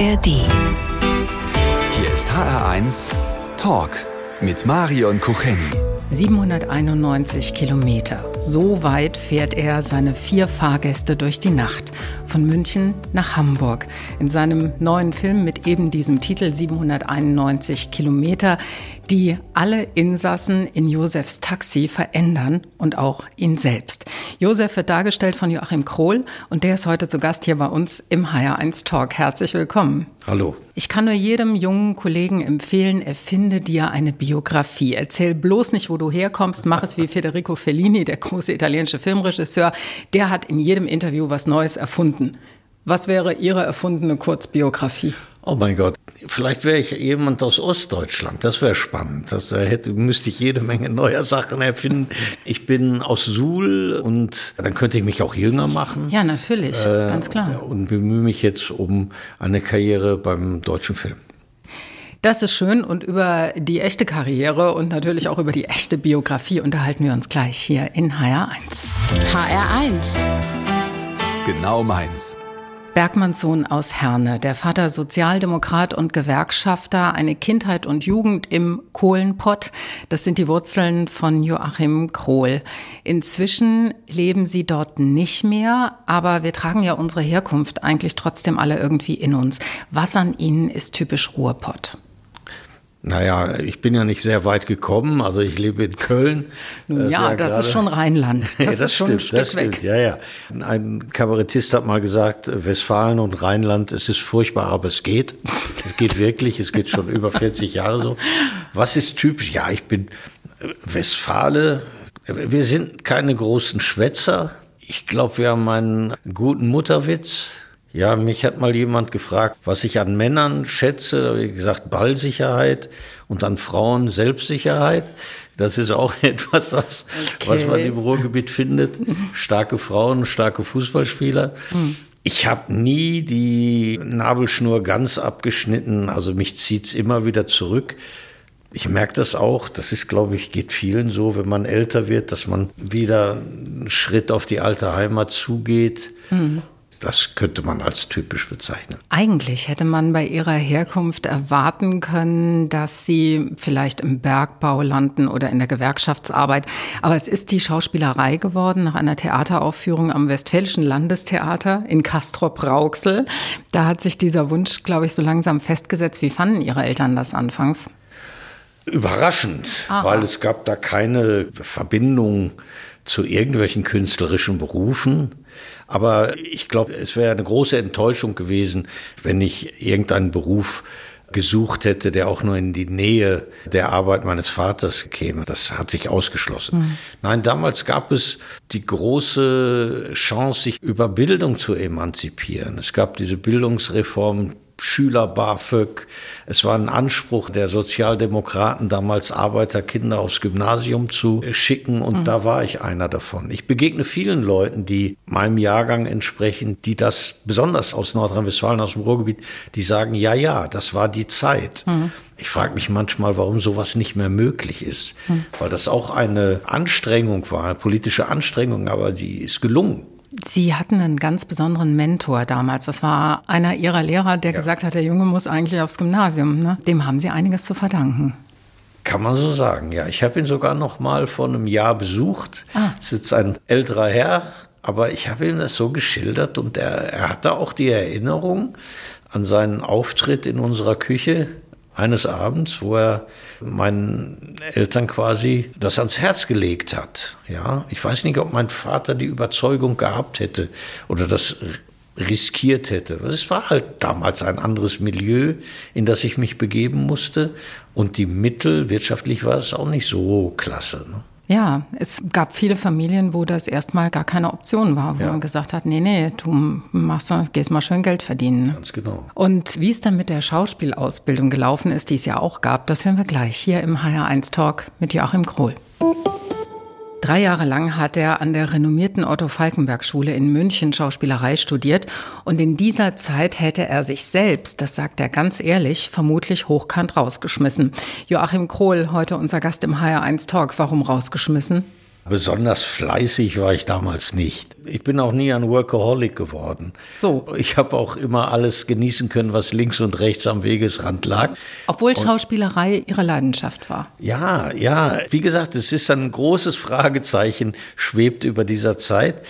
ARD. Hier ist HR1 Talk mit Marion Kucheni. 791 Kilometer. So weit fährt er seine 4 Fahrgäste durch die Nacht. Von München nach Hamburg. In seinem neuen Film mit eben diesem Titel 791 Kilometer, die alle Insassen in Josefs Taxi verändern und auch ihn selbst. Josef wird dargestellt von Joachim Król und der ist heute zu Gast hier bei uns im HR1 Talk. Herzlich willkommen. Hallo. Ich kann nur jedem jungen Kollegen empfehlen, erfinde dir eine Biografie. Erzähl bloß nicht, wo du herkommst. Mach es wie Federico Fellini, der große italienische Filmregisseur. Der hat in jedem Interview was Neues erfunden. Was wäre Ihre erfundene Kurzbiografie? Oh mein Gott, vielleicht wäre ich jemand aus Ostdeutschland, das wäre spannend. Müsste ich jede Menge neuer Sachen erfinden. Ich bin aus Suhl und dann könnte ich mich auch jünger machen. Ja, natürlich, ganz klar. Und bemühe mich jetzt um eine Karriere beim deutschen Film. Das ist schön und über die echte Karriere und natürlich auch über die echte Biografie unterhalten wir uns gleich hier in HR1. HR1. Genau meins. Bergmannssohn aus Herne, der Vater Sozialdemokrat und Gewerkschafter, eine Kindheit und Jugend im Kohlenpott. Das sind die Wurzeln von Joachim Król. Inzwischen leben sie dort nicht mehr, aber wir tragen ja unsere Herkunft eigentlich trotzdem alle irgendwie in uns. Was an ihnen ist typisch Ruhrpott? Naja, ich bin ja nicht sehr weit gekommen, also ich lebe in Köln. Nun ja, das ist schon Rheinland, das, ja, das ist schon stimmt, ein Stück das weg. Stimmt. Ja. Ein Kabarettist hat mal gesagt, Westfalen und Rheinland, es ist furchtbar, aber es geht. Es geht wirklich, es geht schon über 40 Jahre so. Was ist typisch? Ja, ich bin Westfale, wir sind keine großen Schwätzer. Ich glaube, wir haben einen guten Mutterwitz. Ja, mich hat mal jemand gefragt, was ich an Männern schätze. Wie gesagt, Ballsicherheit und an Frauen Selbstsicherheit. Das ist auch etwas, was man im Ruhrgebiet findet. Starke Frauen, starke Fußballspieler. Mhm. Ich habe nie die Nabelschnur ganz abgeschnitten. Also mich zieht's immer wieder zurück. Ich merke das auch, das ist, glaube ich, geht vielen so, wenn man älter wird, dass man wieder einen Schritt auf die alte Heimat zugeht. Mhm. Das könnte man als typisch bezeichnen. Eigentlich hätte man bei ihrer Herkunft erwarten können, dass sie vielleicht im Bergbau landen oder in der Gewerkschaftsarbeit. Aber es ist die Schauspielerei geworden nach einer Theateraufführung am Westfälischen Landestheater in Castrop-Rauxel. Da hat sich dieser Wunsch, glaube ich, so langsam festgesetzt. Wie fanden Ihre Eltern das anfangs? Überraschend, weil es gab da keine Verbindung zu irgendwelchen künstlerischen Berufen. Aber ich glaube, es wäre eine große Enttäuschung gewesen, wenn ich irgendeinen Beruf gesucht hätte, der auch nur in die Nähe der Arbeit meines Vaters käme. Das hat sich ausgeschlossen. Mhm. Nein, damals gab es die große Chance, sich über Bildung zu emanzipieren. Es gab diese Bildungsreform, Schüler BAföG. Es war ein Anspruch der Sozialdemokraten, damals Arbeiterkinder aufs Gymnasium zu schicken. Und da war ich einer davon. Ich begegne vielen Leuten, die meinem Jahrgang entsprechen, die das besonders aus Nordrhein-Westfalen, aus dem Ruhrgebiet, die sagen, ja, das war die Zeit. Mhm. Ich frage mich manchmal, warum sowas nicht mehr möglich ist. Mhm. Weil das auch eine Anstrengung war, eine politische Anstrengung, aber die ist gelungen. Sie hatten einen ganz besonderen Mentor damals. Das war einer Ihrer Lehrer, der gesagt hat, der Junge muss eigentlich aufs Gymnasium. Ne? Dem haben Sie einiges zu verdanken. Kann man so sagen, ja. Ich habe ihn sogar noch mal vor einem Jahr besucht. Das ist ein älterer Herr, aber ich habe ihm das so geschildert. Und er hatte auch die Erinnerung an seinen Auftritt in unserer Küche eines Abends, wo er meinen Eltern quasi das ans Herz gelegt hat. Ja, ich weiß nicht, ob mein Vater die Überzeugung gehabt hätte oder das riskiert hätte. Es war halt damals ein anderes Milieu, in das ich mich begeben musste. Und die Mittel, wirtschaftlich war es auch nicht so klasse, ne? Ja, es gab viele Familien, wo das erstmal gar keine Option war, wo man gesagt hat, nee, du gehst mal schön Geld verdienen. Ganz genau. Und wie es dann mit der Schauspielausbildung gelaufen ist, die es ja auch gab, das hören wir gleich hier im HR1-Talk mit Joachim Król. 3 Jahre lang hat er an der renommierten Otto-Falkenberg-Schule in München Schauspielerei studiert. Und in dieser Zeit hätte er sich selbst, das sagt er ganz ehrlich, vermutlich hochkant rausgeschmissen. Joachim Król, heute unser Gast im HR1 Talk. Warum rausgeschmissen? Besonders fleißig war ich damals nicht. Ich bin auch nie ein Workaholic geworden. So. Ich habe auch immer alles genießen können, was links und rechts am Wegesrand lag. Obwohl Schauspielerei Ihre Leidenschaft war. Ja. Wie gesagt, es ist ein großes Fragezeichen, schwebt über dieser Zeit.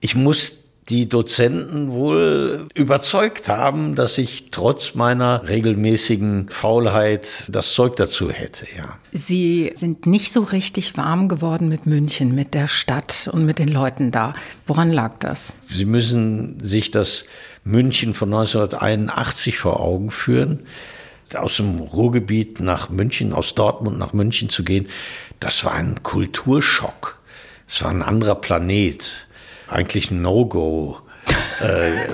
Ich muss die Dozenten wohl überzeugt haben, dass ich trotz meiner regelmäßigen Faulheit das Zeug dazu hätte, ja. Sie sind nicht so richtig warm geworden mit München, mit der Stadt und mit den Leuten da. Woran lag das? Sie müssen sich das München von 1981 vor Augen führen. Aus dem Ruhrgebiet nach München, aus Dortmund nach München zu gehen, das war ein Kulturschock. Es war ein anderer Planet. Eigentlich ein No-Go.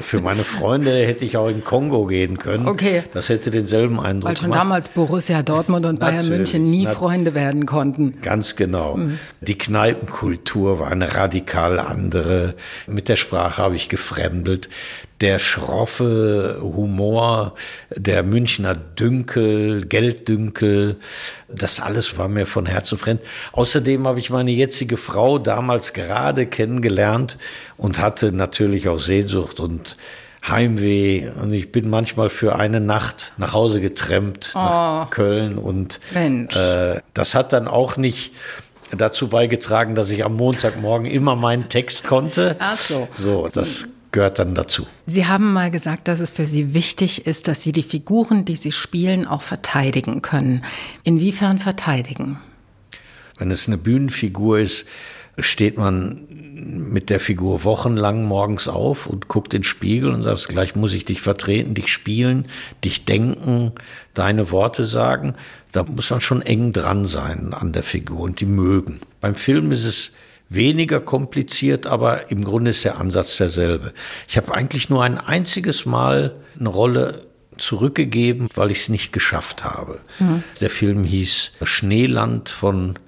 Für meine Freunde hätte ich auch in Kongo gehen können. Okay. Das hätte denselben Eindruck gemacht. Weil schon damals Borussia Dortmund und Bayern München nie Freunde werden konnten. Ganz genau. Mhm. Die Kneipenkultur war eine radikal andere. Mit der Sprache habe ich gefremdelt. Der schroffe Humor, der Münchner Dünkel, Gelddünkel, das alles war mir von Herzen fremd. Außerdem habe ich meine jetzige Frau damals gerade kennengelernt und hatte natürlich auch Sehnsucht und Heimweh. Und ich bin manchmal für eine Nacht nach Hause getrampt, nach Köln. Und das hat dann auch nicht dazu beigetragen, dass ich am Montagmorgen immer meinen Text konnte. Ach so. So, das gehört dann dazu. Sie haben mal gesagt, dass es für Sie wichtig ist, dass Sie die Figuren, die Sie spielen, auch verteidigen können. Inwiefern verteidigen? Wenn es eine Bühnenfigur ist, steht man mit der Figur wochenlang morgens auf und guckt in den Spiegel und sagt, gleich muss ich dich vertreten, dich spielen, dich denken, deine Worte sagen. Da muss man schon eng dran sein an der Figur und die mögen. Beim Film ist es weniger kompliziert, aber im Grunde ist der Ansatz derselbe. Ich habe eigentlich nur ein einziges Mal eine Rolle zurückgegeben, weil ich es nicht geschafft habe. Mhm. Der Film hieß Schneeland von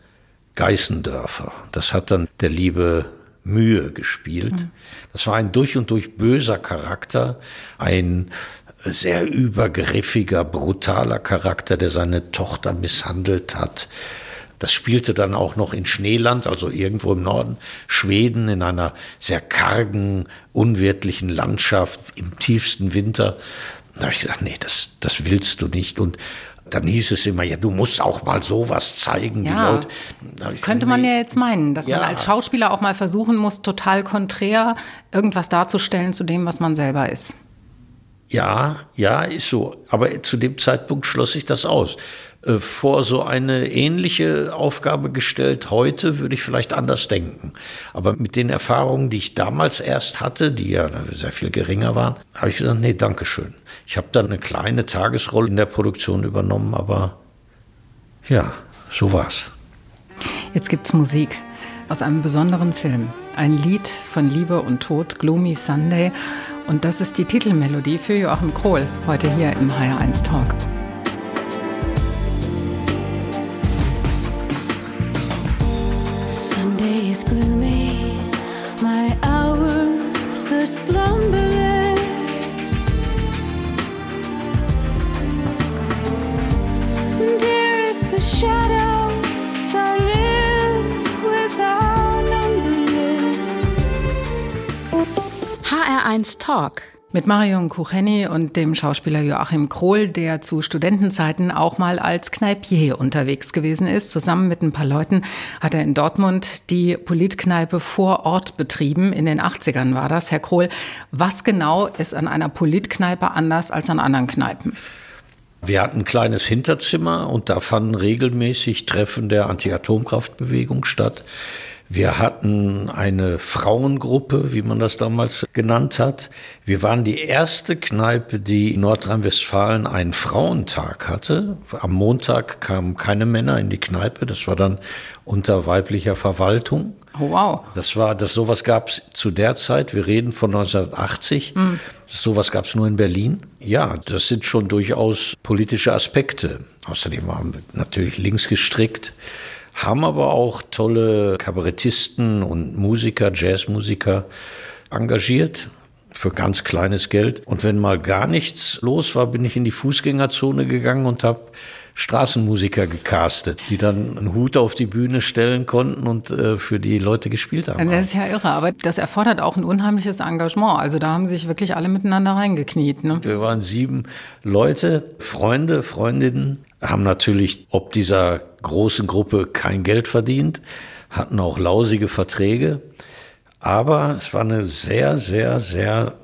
Geissendörfer. Das hat dann der liebe Mühe gespielt. Mhm. Das war ein durch und durch böser Charakter, ein sehr übergriffiger, brutaler Charakter, der seine Tochter misshandelt hat. Das spielte dann auch noch in Schneeland, also irgendwo im Norden Schweden, in einer sehr kargen, unwirtlichen Landschaft im tiefsten Winter. Da habe ich gesagt, nee, das willst du nicht. Und dann hieß es immer, ja, du musst auch mal sowas zeigen. Ja. Könnte man ja jetzt meinen, dass man als Schauspieler auch mal versuchen muss, total konträr irgendwas darzustellen zu dem, was man selber ist. Ja, ist so. Aber zu dem Zeitpunkt schloss ich das aus. Vor so eine ähnliche Aufgabe gestellt, heute würde ich vielleicht anders denken. Aber mit den Erfahrungen, die ich damals erst hatte, die ja sehr viel geringer waren, habe ich gesagt, nee, danke schön. Ich habe dann eine kleine Tagesrolle in der Produktion übernommen, aber ja, so war's. Jetzt gibt's Musik aus einem besonderen Film. Ein Lied von Liebe und Tod, Gloomy Sunday. Und das ist die Titelmelodie für Joachim Król, heute hier im hr1 Talk. It's gloomy, my hours are slumberless. There is the shadows I live without numberless. hr1 Talk. Mit Marion Kucheni und dem Schauspieler Joachim Król, der zu Studentenzeiten auch mal als Kneipier unterwegs gewesen ist. Zusammen mit ein paar Leuten hat er in Dortmund die Politkneipe vor Ort betrieben. In den 80ern war das. Herr Król, was genau ist an einer Politkneipe anders als an anderen Kneipen? Wir hatten ein kleines Hinterzimmer und da fanden regelmäßig Treffen der Anti-Atomkraftbewegung statt. Wir hatten eine Frauengruppe, wie man das damals genannt hat. Wir waren die erste Kneipe, die in Nordrhein-Westfalen einen Frauentag hatte. Am Montag kamen keine Männer in die Kneipe. Das war dann unter weiblicher Verwaltung. Oh, wow. Sowas gab es zu der Zeit. Wir reden von 1980. Mhm. Sowas gab es nur in Berlin. Ja, das sind schon durchaus politische Aspekte. Außerdem waren wir natürlich links gestrickt. Haben aber auch tolle Kabarettisten und Musiker, Jazzmusiker engagiert für ganz kleines Geld. Und wenn mal gar nichts los war, bin ich in die Fußgängerzone gegangen und habe Straßenmusiker gecastet, die dann einen Hut auf die Bühne stellen konnten und für die Leute gespielt haben. Das ist ja irre, aber das erfordert auch ein unheimliches Engagement. Also da haben sich wirklich alle miteinander reingekniet. Ne? Wir waren 7 Leute, Freunde, Freundinnen, haben natürlich ob dieser großen Gruppe kein Geld verdient, hatten auch lausige Verträge. Aber es war eine sehr, sehr, sehr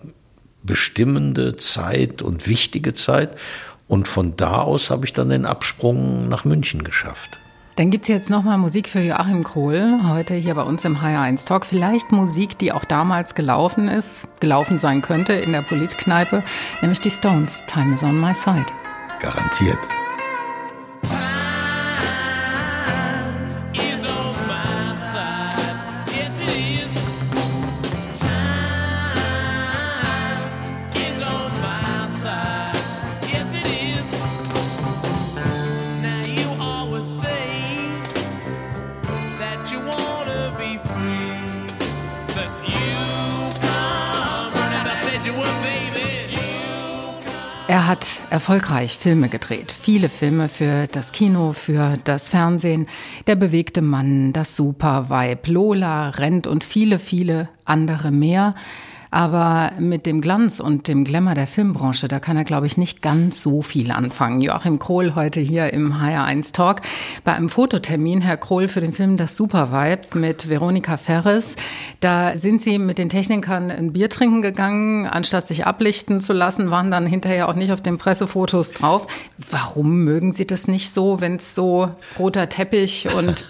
bestimmende Zeit und wichtige Zeit. Und von da aus habe ich dann den Absprung nach München geschafft. Dann gibt es jetzt nochmal Musik für Joachim Król, heute hier bei uns im hr1 Talk. Vielleicht Musik, die auch damals gelaufen ist, gelaufen sein könnte in der Politkneipe, nämlich die Stones, Time is on my side. Garantiert. Er hat erfolgreich Filme gedreht, viele Filme für das Kino, für das Fernsehen, Der bewegte Mann, Das Superweib, Lola rennt und viele, viele andere mehr. Aber mit dem Glanz und dem Glamour der Filmbranche, da kann er, glaube ich, nicht ganz so viel anfangen. Joachim Król heute hier im hr1 Talk bei einem Fototermin, Herr Król, für den Film Das Superweib mit Veronika Ferres. Da sind Sie mit den Technikern ein Bier trinken gegangen, anstatt sich ablichten zu lassen, waren dann hinterher auch nicht auf den Pressefotos drauf. Warum mögen Sie das nicht so, wenn es so roter Teppich und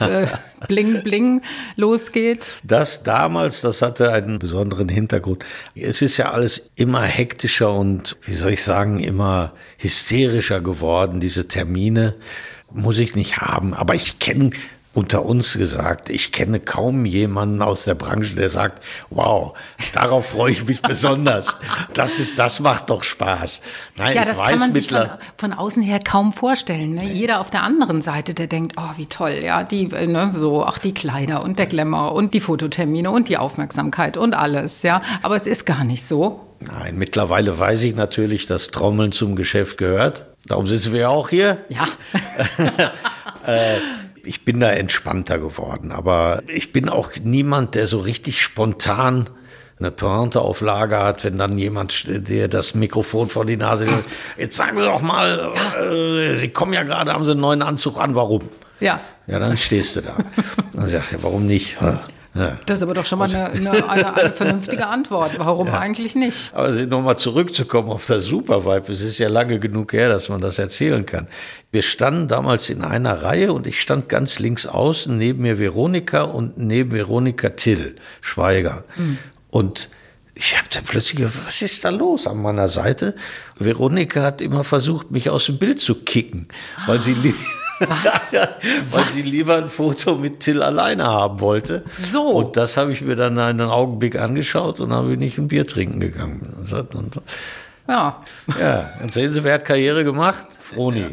bling bling losgeht? Das damals, das hatte einen besonderen Hintergrund. Es ist ja alles immer hektischer und, wie soll ich sagen, immer hysterischer geworden, diese Termine. Muss ich nicht haben, aber ich kenne... Unter uns gesagt, ich kenne kaum jemanden aus der Branche, der sagt, wow, darauf freue ich mich besonders. Das macht doch Spaß. Nein, ja, das ich weiß kann man sich von außen her kaum vorstellen. Ne? Nee. Jeder auf der anderen Seite, der denkt, oh, wie toll, ja, die, ne, so, ach, die Kleider und der Glamour und die Fototermine und die Aufmerksamkeit und alles, ja. Aber es ist gar nicht so. Nein, mittlerweile weiß ich natürlich, dass Trommeln zum Geschäft gehört. Darum sitzen wir ja auch hier. Ja. Ich bin da entspannter geworden, aber ich bin auch niemand, der so richtig spontan eine Pointe auf Lager hat, wenn dann jemand dir das Mikrofon vor die Nase legt. Jetzt sagen Sie doch mal, Sie kommen ja gerade, haben Sie einen neuen Anzug an, warum? Ja. Ja, dann stehst du da. Dann sagst du, warum nicht? Ja. Das ist aber doch schon mal eine vernünftige Antwort. Warum eigentlich nicht? Aber nochmal zurückzukommen auf das Superweib, es ist ja lange genug her, dass man das erzählen kann. Wir standen damals in einer Reihe und ich stand ganz links außen, neben mir Veronika und neben Veronika Till Schweiger. Mhm. Und ich habe dann plötzlich gedacht, was ist da los an meiner Seite? Veronika hat immer versucht, mich aus dem Bild zu kicken, weil sie... Was? Weil sie lieber ein Foto mit Till alleine haben wollte. So. Und das habe ich mir dann einen Augenblick angeschaut und dann bin ich ein Bier trinken gegangen. Ja, und sehen Sie, wer hat Karriere gemacht? Froni.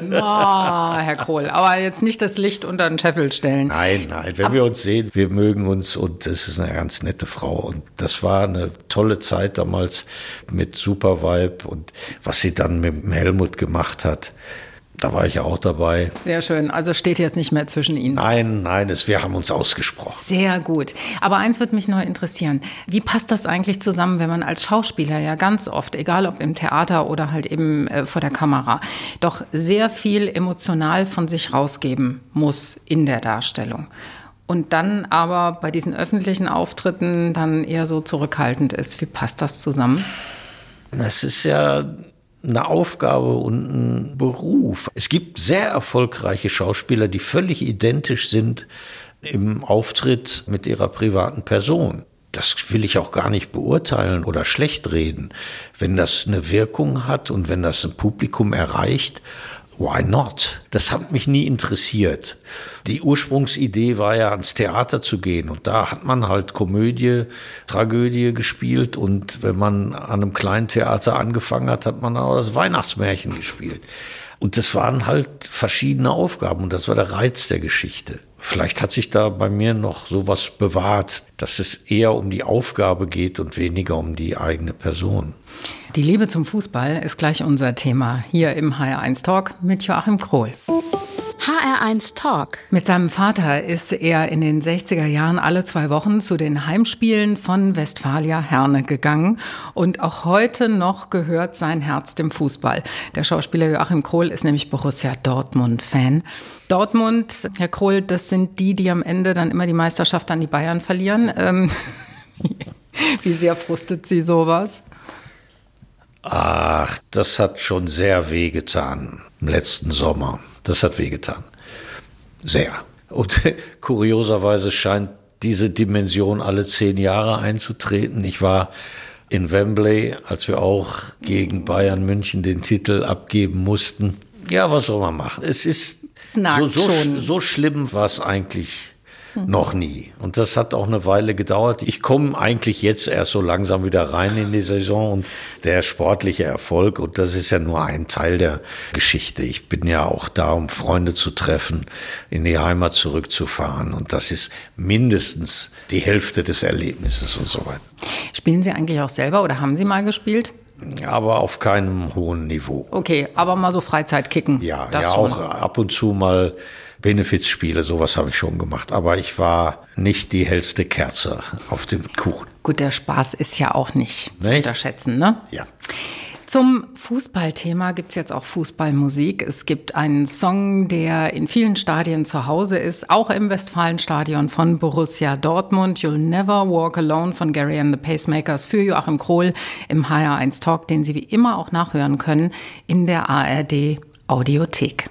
Herr Król, aber jetzt nicht das Licht unter den Scheffel stellen. Nein, wenn wir uns sehen, wir mögen uns und das ist eine ganz nette Frau und das war eine tolle Zeit damals mit Superweib und was sie dann mit Helmut gemacht hat. Da war ich ja auch dabei. Sehr schön. Also steht jetzt nicht mehr zwischen Ihnen. Nein, wir haben uns ausgesprochen. Sehr gut. Aber eins würde mich noch interessieren. Wie passt das eigentlich zusammen, wenn man als Schauspieler ja ganz oft, egal ob im Theater oder halt eben vor der Kamera, doch sehr viel emotional von sich rausgeben muss in der Darstellung? Und dann aber bei diesen öffentlichen Auftritten dann eher so zurückhaltend ist. Wie passt das zusammen? Das ist ja... eine Aufgabe und ein Beruf. Es gibt sehr erfolgreiche Schauspieler, die völlig identisch sind im Auftritt mit ihrer privaten Person. Das will ich auch gar nicht beurteilen oder schlecht reden. Wenn das eine Wirkung hat und wenn das ein Publikum erreicht, why not? Das hat mich nie interessiert. Die Ursprungsidee war ja, ans Theater zu gehen. Und da hat man halt Komödie, Tragödie gespielt. Und wenn man an einem kleinen Theater angefangen hat, hat man auch das Weihnachtsmärchen gespielt. Und das waren halt verschiedene Aufgaben und das war der Reiz der Geschichte. Vielleicht hat sich da bei mir noch sowas bewahrt, dass es eher um die Aufgabe geht und weniger um die eigene Person. Die Liebe zum Fußball ist gleich unser Thema hier im hr1 Talk mit Joachim Król. hr1 Talk. Mit seinem Vater ist er in den 60er Jahren alle 2 Wochen zu den Heimspielen von Westfalia Herne gegangen. Und auch heute noch gehört sein Herz dem Fußball. Der Schauspieler Joachim Król ist nämlich Borussia Dortmund-Fan. Dortmund, Herr Król, das sind die, die am Ende dann immer die Meisterschaft an die Bayern verlieren. Wie sehr frustet Sie sowas? Ach, das hat schon sehr wehgetan im letzten Sommer. Das hat wehgetan. Sehr. Und kurioserweise scheint diese Dimension alle 10 Jahre einzutreten. Ich war in Wembley, als wir auch gegen Bayern München den Titel abgeben mussten. Ja, was soll man machen? Es ist so schlimm war es eigentlich noch nie. Und das hat auch eine Weile gedauert. Ich komme eigentlich jetzt erst so langsam wieder rein in die Saison und der sportliche Erfolg, und das ist ja nur ein Teil der Geschichte. Ich bin ja auch da, um Freunde zu treffen, in die Heimat zurückzufahren, und das ist mindestens die Hälfte des Erlebnisses und so weiter. Spielen Sie eigentlich auch selber oder haben Sie mal gespielt? Aber auf keinem hohen Niveau. Okay, aber mal so Freizeitkicken. Ja, ja, auch ab und zu mal Benefizspiele, sowas habe ich schon gemacht. Aber ich war nicht die hellste Kerze auf dem Kuchen. Gut, der Spaß ist ja auch nicht zu unterschätzen, ne? Ja. Zum Fußballthema gibt es jetzt auch Fußballmusik. Es gibt einen Song, der in vielen Stadien zu Hause ist, auch im Westfalenstadion von Borussia Dortmund. You'll Never Walk Alone von Gerry and the Pacemakers für Joachim Król im hr1 Talk, den Sie wie immer auch nachhören können in der ARD Audiothek.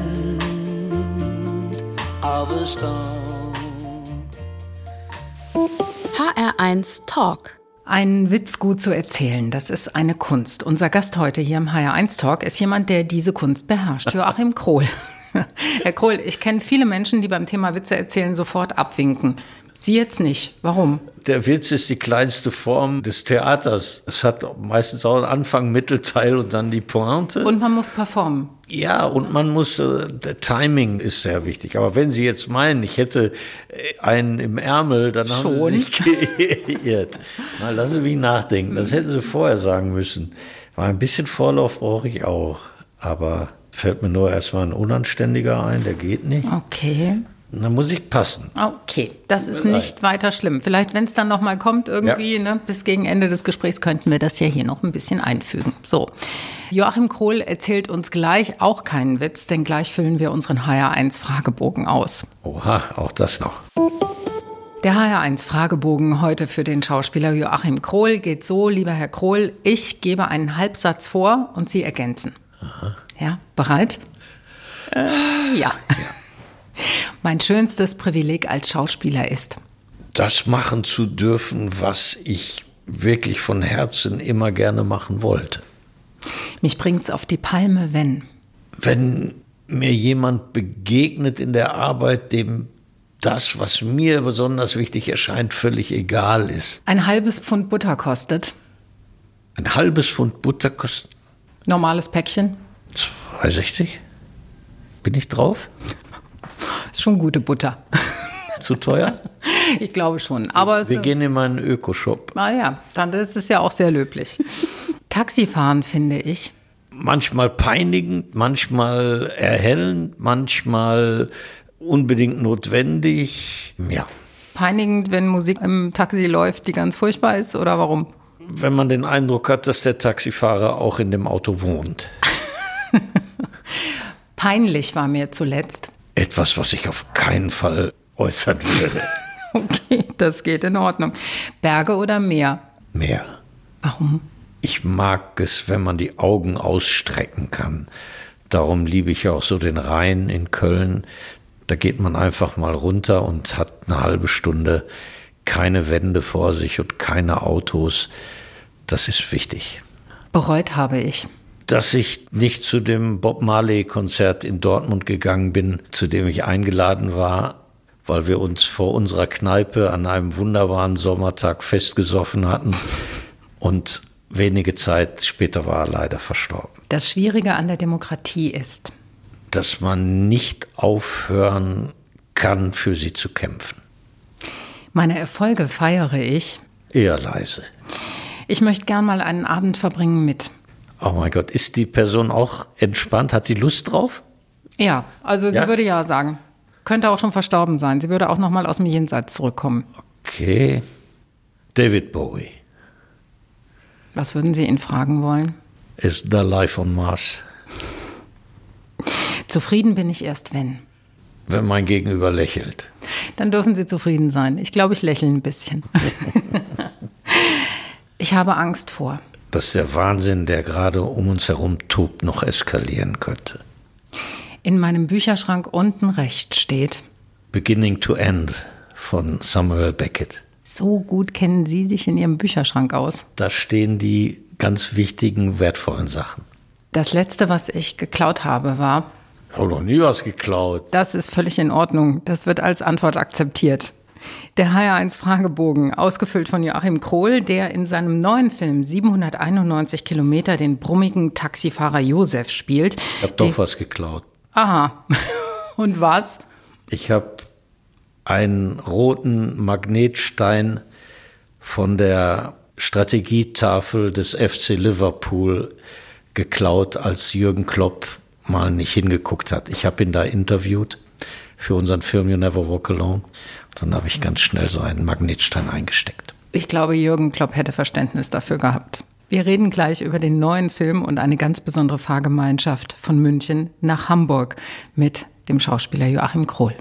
hr1 Talk. Einen Witz gut zu erzählen, das ist eine Kunst. Unser Gast heute hier im hr1 Talk ist jemand, der diese Kunst beherrscht, Joachim Król. Herr Król, ich kenne viele Menschen, die beim Thema Witze erzählen sofort abwinken. Sie jetzt nicht. Warum? Der Witz ist die kleinste Form des Theaters. Es hat meistens auch einen Anfang, Mittelteil und dann die Pointe. Und man muss performen. Ja, und man muss, der Timing ist sehr wichtig. Aber wenn Sie jetzt meinen, ich hätte einen im Ärmel, dann haben Sie sich geirrt. Na, lassen Sie mich nachdenken. Das hätten Sie vorher sagen müssen. Weil ein bisschen Vorlauf brauche ich auch. Aber fällt mir nur erstmal ein Unanständiger ein, der geht nicht. Okay. Dann muss ich passen. Okay, das ist nicht weiter schlimm. Vielleicht, wenn es dann nochmal kommt irgendwie, ne, bis gegen Ende des Gesprächs könnten wir das ja hier noch ein bisschen einfügen. So, Joachim Król erzählt uns gleich auch keinen Witz, denn gleich füllen wir unseren hr1-Fragebogen aus. Oha, auch das noch. Der hr1-Fragebogen heute für den Schauspieler Joachim Król geht so: Lieber Herr Król, ich gebe einen Halbsatz vor und Sie ergänzen. Aha. Ja, bereit? Ja. Mein schönstes Privileg als Schauspieler ist, das machen zu dürfen, was ich wirklich von Herzen immer gerne machen wollte. Mich bringt's auf die Palme, wenn mir jemand begegnet in der Arbeit, dem das, was mir besonders wichtig erscheint, völlig egal ist. Ein halbes Pfund Butter kostet. Ein halbes Pfund Butter kostet? Normales Päckchen. 2,60? Bin ich drauf? Ist schon gute Butter. Zu teuer? Ich glaube schon. Aber wir gehen in meinen Ökoshop. Ah ja, dann ist es ja auch sehr löblich. Taxifahren finde ich manchmal peinigend, manchmal erhellend, manchmal unbedingt notwendig. Ja. Peinigend, wenn Musik im Taxi läuft, die ganz furchtbar ist, oder warum? Wenn man den Eindruck hat, dass der Taxifahrer auch in dem Auto wohnt. Peinlich war mir zuletzt etwas, was ich auf keinen Fall äußern würde. Okay, das geht in Ordnung. Berge oder Meer? Meer. Warum? Ich mag es, wenn man die Augen ausstrecken kann. Darum liebe ich ja auch so den Rhein in Köln. Da geht man einfach mal runter und hat eine halbe Stunde keine Wände vor sich und keine Autos. Das ist wichtig. Bereut habe ich, dass ich nicht zu dem Bob Marley-Konzert in Dortmund gegangen bin, zu dem ich eingeladen war, weil wir uns vor unserer Kneipe an einem wunderbaren Sommertag festgesoffen hatten. Und wenige Zeit später war er leider verstorben. Das Schwierige an der Demokratie ist, dass man nicht aufhören kann, für sie zu kämpfen. Meine Erfolge feiere ich eher leise. Ich möchte gern mal einen Abend verbringen mit. Oh mein Gott, ist die Person auch entspannt? Hat die Lust drauf? Ja, also sie würde ja sagen. Könnte auch schon verstorben sein. Sie würde auch noch mal aus dem Jenseits zurückkommen. Okay. David Bowie. Was würden Sie ihn fragen wollen? Is there life on Mars? Zufrieden bin ich erst, wenn. Wenn mein Gegenüber lächelt. Dann dürfen Sie zufrieden sein. Ich glaube, ich lächle ein bisschen. Ich habe Angst vor, dass der Wahnsinn, der gerade um uns herum tobt, noch eskalieren könnte. In meinem Bücherschrank unten rechts steht Beginning to End von Samuel Beckett. So gut kennen Sie sich in Ihrem Bücherschrank aus. Da stehen die ganz wichtigen, wertvollen Sachen. Das Letzte, was ich geklaut habe, war... Ich habe noch nie was geklaut. Das ist völlig in Ordnung. Das wird als Antwort akzeptiert. Der hr1-Fragebogen, ausgefüllt von Joachim Król, der in seinem neuen Film 791 Kilometer den brummigen Taxifahrer Josef spielt. Ich habe doch was geklaut. Aha. Und was? Ich habe einen roten Magnetstein von der Strategietafel des FC Liverpool geklaut, als Jürgen Klopp mal nicht hingeguckt hat. Ich habe ihn da interviewt für unseren Film You'll Never Walk Alone. Dann habe ich ganz schnell so einen Magnetstein eingesteckt. Ich glaube, Jürgen Klopp hätte Verständnis dafür gehabt. Wir reden gleich über den neuen Film und eine ganz besondere Fahrgemeinschaft von München nach Hamburg mit dem Schauspieler Joachim Król.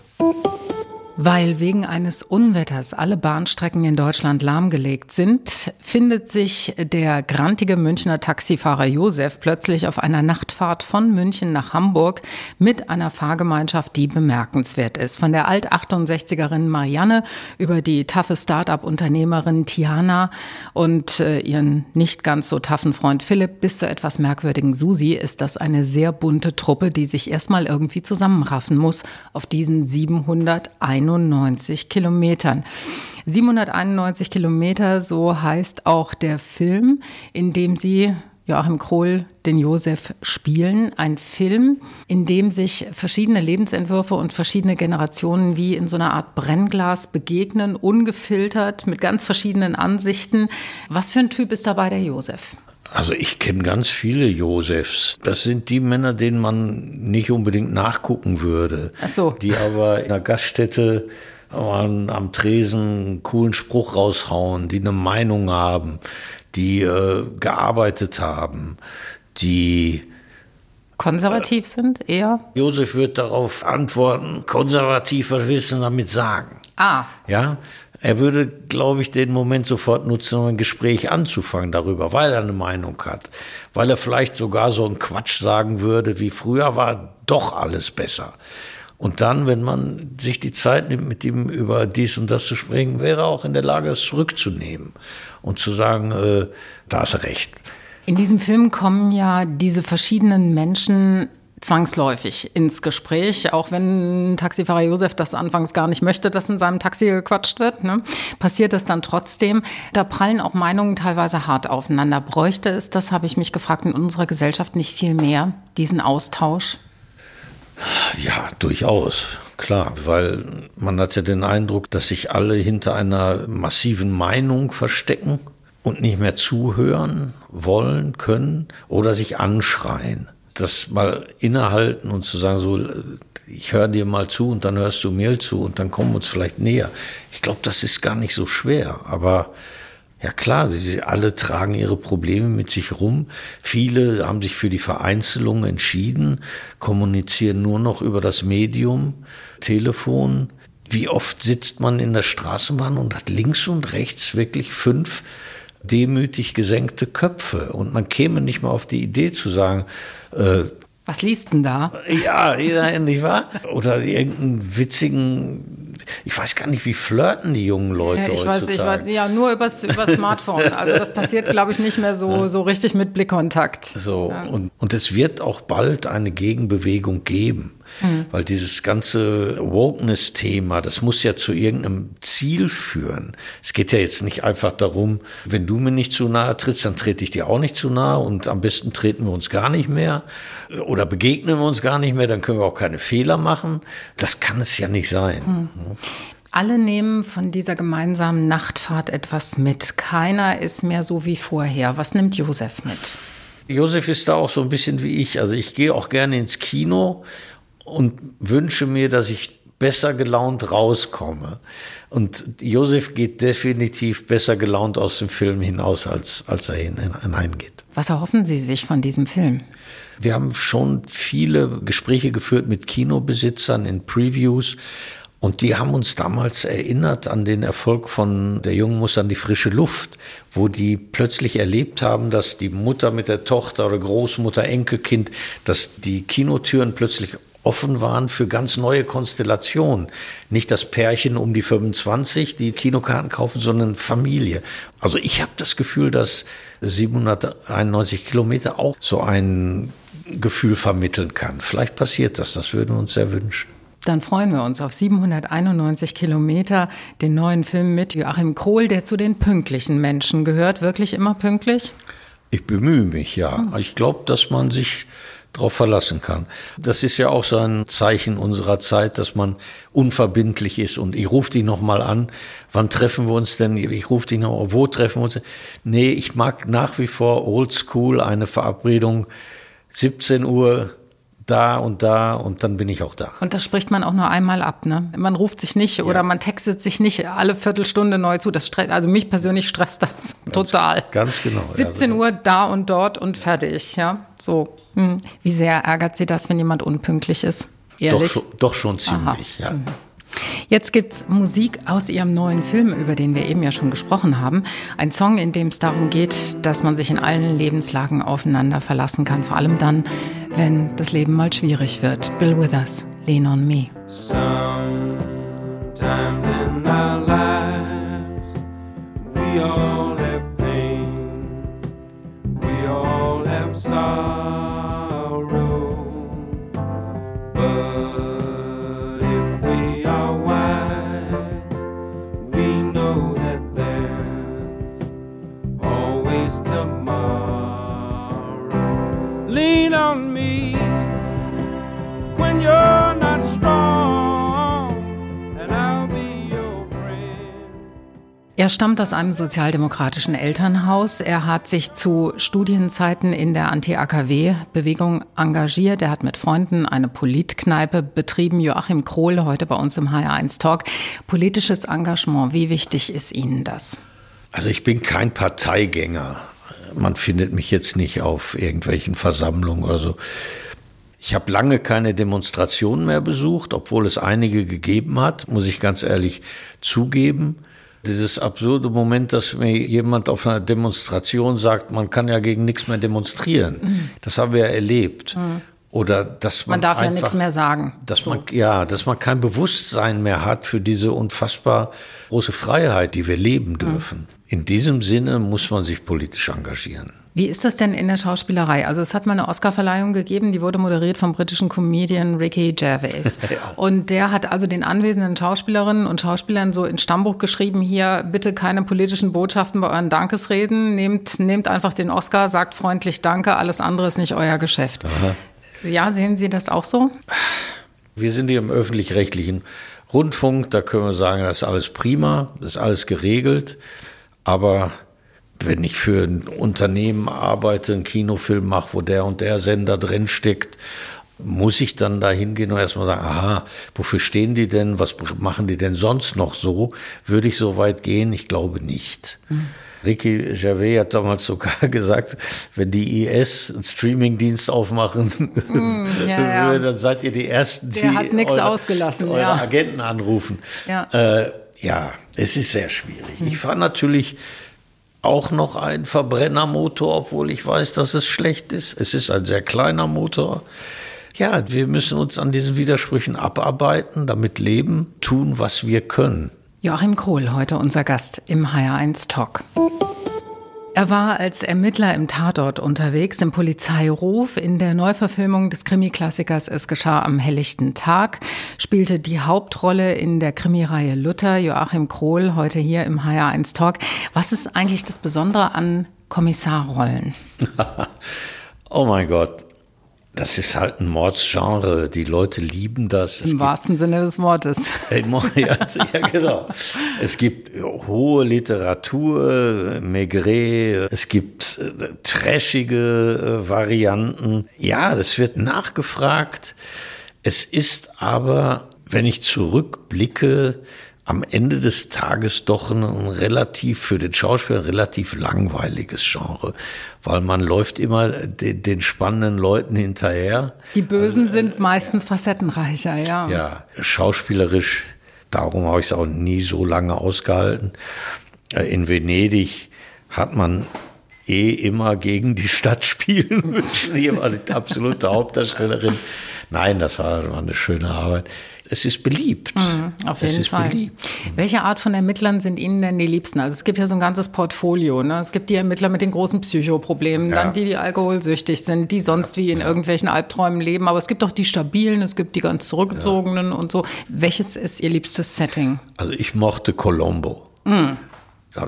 Weil wegen eines Unwetters alle Bahnstrecken in Deutschland lahmgelegt sind, findet sich der grantige Münchner Taxifahrer Josef plötzlich auf einer Nachtfahrt von München nach Hamburg mit einer Fahrgemeinschaft, die bemerkenswert ist. Von der Alt-68erin Marianne über die taffe Start-up-Unternehmerin Tiana und ihren nicht ganz so taffen Freund Philipp bis zur etwas merkwürdigen Susi ist das eine sehr bunte Truppe, die sich erstmal irgendwie zusammenraffen muss auf diesen 791 Kilometern. 791 Kilometer, so heißt auch der Film, in dem sie Joachim Król den Josef spielen. Ein Film, in dem sich verschiedene Lebensentwürfe und verschiedene Generationen wie in so einer Art Brennglas begegnen, ungefiltert, mit ganz verschiedenen Ansichten. Was für ein Typ ist dabei der Josef? Also ich kenne ganz viele Josefs. Das sind die Männer, denen man nicht unbedingt nachgucken würde. Ach so. Die aber in der Gaststätte am Tresen einen coolen Spruch raushauen, die eine Meinung haben, die gearbeitet haben, die... Konservativ sind, eher? Josef wird darauf antworten, konservativ, was willst du damit sagen? Ah. Ja, er würde, glaube ich, den Moment sofort nutzen, um ein Gespräch anzufangen darüber, weil er eine Meinung hat. Weil er vielleicht sogar so einen Quatsch sagen würde, wie früher war doch alles besser. Und dann, wenn man sich die Zeit nimmt, mit ihm über dies und das zu sprechen, wäre er auch in der Lage, es zurückzunehmen und zu sagen, da ist er recht. In diesem Film kommen ja diese verschiedenen Menschen zwangsläufig ins Gespräch, auch wenn Taxifahrer Josef das anfangs gar nicht möchte, dass in seinem Taxi gequatscht wird, ne? Passiert das dann trotzdem. Da prallen auch Meinungen teilweise hart aufeinander. Bräuchte es, das habe ich mich gefragt, in unserer Gesellschaft nicht viel mehr, diesen Austausch? Ja, durchaus, klar, weil man hat ja den Eindruck, dass sich alle hinter einer massiven Meinung verstecken und nicht mehr zuhören wollen, können oder sich anschreien. Das mal innehalten und zu sagen, so, ich höre dir mal zu und dann hörst du mir zu und dann kommen wir uns vielleicht näher. Ich glaube, das ist gar nicht so schwer. Aber ja klar, sie alle tragen ihre Probleme mit sich rum. Viele haben sich für die Vereinzelung entschieden, kommunizieren nur noch über das Medium, Telefon. Wie oft sitzt man in der Straßenbahn und hat links und rechts wirklich 5 demütig gesenkte Köpfe und man käme nicht mal auf die Idee zu sagen, Was liest denn da? Ja, nicht wahr? Oder irgendeinen witzigen, ich weiß gar nicht, wie flirten die jungen Leute heutzutage. Ja, nur über Smartphone. Also das passiert, glaube ich, nicht mehr so richtig mit Blickkontakt. So, ja. Und es wird auch bald eine Gegenbewegung geben. Weil dieses ganze Wokeness-Thema, das muss ja zu irgendeinem Ziel führen. Es geht ja jetzt nicht einfach darum, wenn du mir nicht zu nahe trittst, dann trete ich dir auch nicht zu nahe und am besten treten wir uns gar nicht mehr oder begegnen wir uns gar nicht mehr, dann können wir auch keine Fehler machen. Das kann es ja nicht sein. Alle nehmen von dieser gemeinsamen Nachtfahrt etwas mit. Keiner ist mehr so wie vorher. Was nimmt Josef mit? Josef ist da auch so ein bisschen wie ich. Also ich gehe auch gerne ins Kino und wünsche mir, dass ich besser gelaunt rauskomme. Und Josef geht definitiv besser gelaunt aus dem Film hinaus, als er hineingeht. Was erhoffen Sie sich von diesem Film? Wir haben schon viele Gespräche geführt mit Kinobesitzern in Previews. Und die haben uns damals erinnert an den Erfolg von Der Junge muss an die frische Luft, wo die plötzlich erlebt haben, dass die Mutter mit der Tochter oder Großmutter, Enkelkind, dass die Kinotüren plötzlich offen waren für ganz neue Konstellationen. Nicht das Pärchen um die 25, die Kinokarten kaufen, sondern Familie. Also ich habe das Gefühl, dass 791 Kilometer auch so ein Gefühl vermitteln kann. Vielleicht passiert das, das würden wir uns sehr wünschen. Dann freuen wir uns auf 791 Kilometer, den neuen Film mit Joachim Król, der zu den pünktlichen Menschen gehört. Wirklich immer pünktlich? Ich bemühe mich, ja. Ich glaube, dass man sich drauf verlassen kann. Das ist ja auch so ein Zeichen unserer Zeit, dass man unverbindlich ist. Und ich rufe dich nochmal an. Wann treffen wir uns denn? Ich rufe dich nochmal. Wo treffen wir uns? Nee, ich mag nach wie vor oldschool eine Verabredung. 17 Uhr, da und dann bin ich auch da. Und das spricht man auch nur einmal ab, ne? Man ruft sich nicht oder man textet sich nicht alle Viertelstunde neu zu. Das also mich persönlich stresst das total. Ganz genau. 17 Uhr da und dort und fertig, ja. So. Wie sehr ärgert Sie das, wenn jemand unpünktlich ist? Ehrlich? Doch schon ziemlich, ja. Jetzt gibt's Musik aus Ihrem neuen Film, über den wir eben ja schon gesprochen haben. Ein Song, in dem es darum geht, dass man sich in allen Lebenslagen aufeinander verlassen kann. Vor allem dann, wenn das Leben mal schwierig wird. Bill Withers, Lean on Me. Sometimes in our lives we all have pain, we all have sorrow, but lean on me when you're not strong and I'll be your friend. Er stammt aus einem sozialdemokratischen Elternhaus. Er hat sich zu Studienzeiten in der Anti-AKW-Bewegung engagiert. Er hat mit Freunden eine Politkneipe betrieben. Joachim Król, heute bei uns im hr1 Talk. Politisches Engagement, wie wichtig ist Ihnen das? Also ich bin kein Parteigänger. Man findet mich jetzt nicht auf irgendwelchen Versammlungen oder so. Ich habe lange keine Demonstrationen mehr besucht, obwohl es einige gegeben hat, muss ich ganz ehrlich zugeben. Dieses absurde Moment, dass mir jemand auf einer Demonstration sagt, man kann ja gegen nichts mehr demonstrieren. Das haben wir ja erlebt. Oder dass man darf einfach, ja nichts mehr sagen. Dass man kein Bewusstsein mehr hat für diese unfassbar große Freiheit, die wir leben dürfen. In diesem Sinne muss man sich politisch engagieren. Wie ist das denn in der Schauspielerei? Also es hat mal eine Oscarverleihung gegeben, die wurde moderiert vom britischen Comedian Ricky Gerbais. Ja. Und der hat also den anwesenden Schauspielerinnen und Schauspielern so ins Stammbuch geschrieben, hier bitte keine politischen Botschaften bei euren Dankesreden, nehmt einfach den Oscar, sagt freundlich Danke, alles andere ist nicht euer Geschäft. Aha. Ja, sehen Sie das auch so? Wir sind hier im öffentlich-rechtlichen Rundfunk, da können wir sagen, das ist alles prima, das ist alles geregelt. Aber wenn ich für ein Unternehmen arbeite, einen Kinofilm mache, wo der und der Sender drinsteckt, muss ich dann da hingehen und erstmal sagen, aha, wofür stehen die denn, was machen die denn sonst noch so? Würde ich so weit gehen? Ich glaube nicht. Ricky Gervais hat damals sogar gesagt, wenn die IS einen Streamingdienst aufmachen würde, dann seid ihr die Ersten, die eure Agenten anrufen. Ja, es ist sehr schwierig. Ich fahre natürlich auch noch einen Verbrennermotor, obwohl ich weiß, dass es schlecht ist. Es ist ein sehr kleiner Motor. Ja, wir müssen uns an diesen Widersprüchen abarbeiten, damit leben, tun, was wir können. Joachim Król, heute unser Gast im hr1 Talk. Er war als Ermittler im Tatort unterwegs, im Polizeiruf. In der Neuverfilmung des Krimi-Klassikers Es geschah am helllichten Tag spielte die Hauptrolle in der Krimireihe Luther. Joachim Król, heute hier im hr1 Talk. Was ist eigentlich das Besondere an Kommissarrollen? Oh mein Gott. Das ist halt ein Mordsgenre. Die Leute lieben das. Im wahrsten Sinne des Wortes. Ja, genau. Es gibt hohe Literatur, Maigret, es gibt trashige Varianten. Ja, das wird nachgefragt. Es ist aber, wenn ich zurückblicke, am Ende des Tages doch ein relativ, für den Schauspieler, relativ langweiliges Genre. Weil man läuft immer den spannenden Leuten hinterher. Die Bösen sind meistens facettenreicher, ja. Ja, schauspielerisch, darum habe ich es auch nie so lange ausgehalten. In Venedig hat man immer gegen die Stadt spielen müssen. Hier war die absolute Hauptdarstellerin. Nein, das war eine schöne Arbeit. Es ist beliebt. Auf jeden Fall. Beliebt. Welche Art von Ermittlern sind Ihnen denn die liebsten? Also es gibt ja so ein ganzes Portfolio. Ne? Es gibt die Ermittler mit den großen Psychoproblemen, ja. Dann die alkoholsüchtig sind, die sonst wie in irgendwelchen Albträumen leben. Aber es gibt auch die stabilen, es gibt die ganz zurückgezogenen und so. Welches ist Ihr liebstes Setting? Also ich mochte Colombo.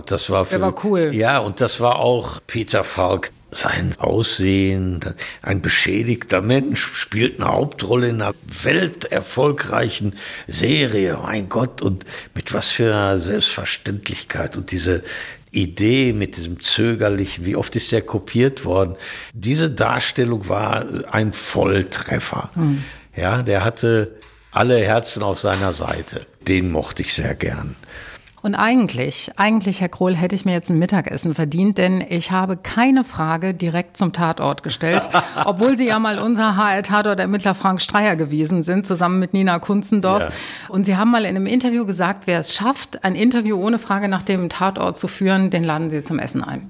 Das war der war cool. Ja, und das war auch Peter Falk. Sein Aussehen, ein beschädigter Mensch, spielt eine Hauptrolle in einer welterfolgreichen Serie. Mein Gott, und mit was für einer Selbstverständlichkeit und diese Idee mit diesem Zögerlichen, wie oft ist der kopiert worden. Diese Darstellung war ein Volltreffer. Ja, der hatte alle Herzen auf seiner Seite. Den mochte ich sehr gern. Und eigentlich, Herr Król, hätte ich mir jetzt ein Mittagessen verdient, denn ich habe keine Frage direkt zum Tatort gestellt, obwohl Sie ja mal unser HR-Tatort-Ermittler Frank Streier gewesen sind, zusammen mit Nina Kunzendorf. Ja. Und Sie haben mal in einem Interview gesagt, wer es schafft, ein Interview ohne Frage nach dem Tatort zu führen, den laden Sie zum Essen ein.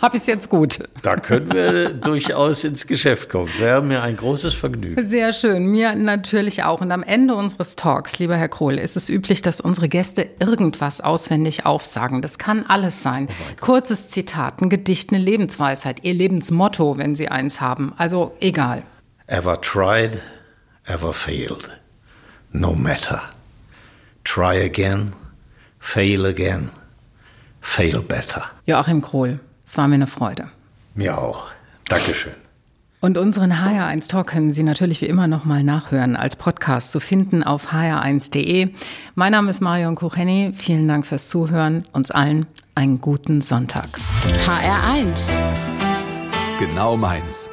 Habe ich es jetzt gut? Da können wir durchaus ins Geschäft kommen. Wäre mir ein großes Vergnügen. Sehr schön, mir natürlich auch. Und am Ende unseres Talks, lieber Herr Król, ist es üblich, dass unsere Gäste irgendwas auswendig aufsagen. Das kann alles sein. Oh, kurzes Zitat, ein Gedicht, eine Lebensweisheit, Ihr Lebensmotto, wenn Sie eins haben. Also egal. Ever tried, ever failed. No matter. Try again, fail again. Fail better. Joachim Król, es war mir eine Freude. Mir auch. Dankeschön. Und unseren hr1 Talk können Sie natürlich wie immer nochmal nachhören, als Podcast zu finden auf hr1.de. Mein Name ist Marion Kucheni. Vielen Dank fürs Zuhören. Uns allen einen guten Sonntag. hr1. Genau meins.